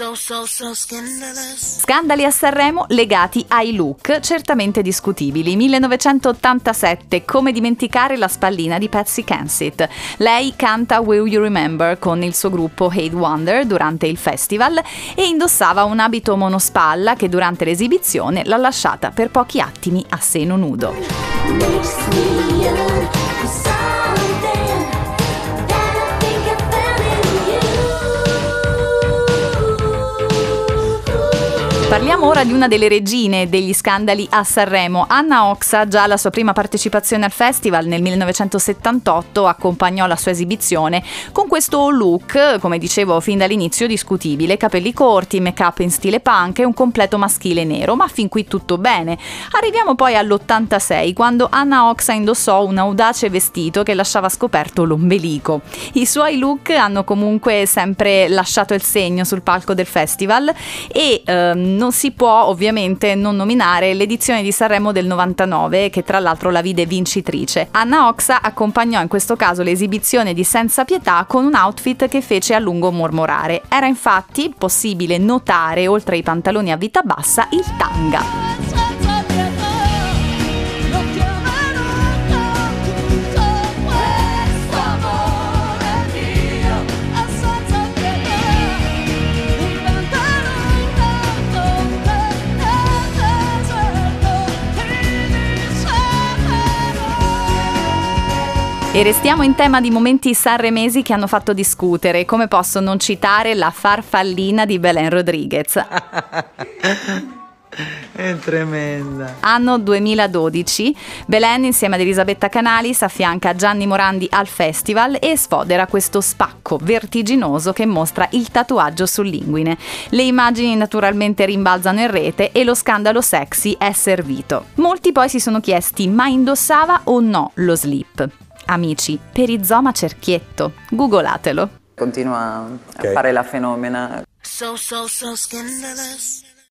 So scandalous. Scandali a Sanremo legati ai look certamente discutibili. 1987, come dimenticare la spallina di Patsy Kensit. Lei canta Will You Remember con il suo gruppo Hate Wonder durante il festival e indossava un abito monospalla che durante l'esibizione l'ha lasciata per pochi attimi a seno nudo. Parliamo ora di una delle regine degli scandali a Sanremo, Anna Oxa. Già alla sua prima partecipazione al festival nel 1978 accompagnò la sua esibizione con questo look, come dicevo fin dall'inizio discutibile, capelli corti, make up in stile punk e un completo maschile nero, ma fin qui tutto bene. Arriviamo poi all'86 quando Anna Oxa indossò un audace vestito che lasciava scoperto l'ombelico. I suoi look hanno comunque sempre lasciato il segno sul palco del festival e non si può ovviamente non nominare l'edizione di Sanremo del 99 che tra l'altro la vide vincitrice. Anna Oxa accompagnò in questo caso l'esibizione di Senza Pietà con un outfit che fece a lungo mormorare. Era infatti possibile notare oltre i pantaloni a vita bassa il tanga. E restiamo in tema di momenti sanremesi che hanno fatto discutere. Come posso non citare la farfallina di Belen Rodriguez? È tremenda. Anno 2012, Belen insieme ad Elisabetta Canalis affianca Gianni Morandi al festival e sfodera questo spacco vertiginoso che mostra il tatuaggio sull'inguine. Le immagini naturalmente rimbalzano in rete e lo scandalo sexy è servito. Molti poi si sono chiesti ma indossava o no lo slip? Amici, perizoma cerchietto, googlatelo. Continua a fare la fenomena. So scandalous.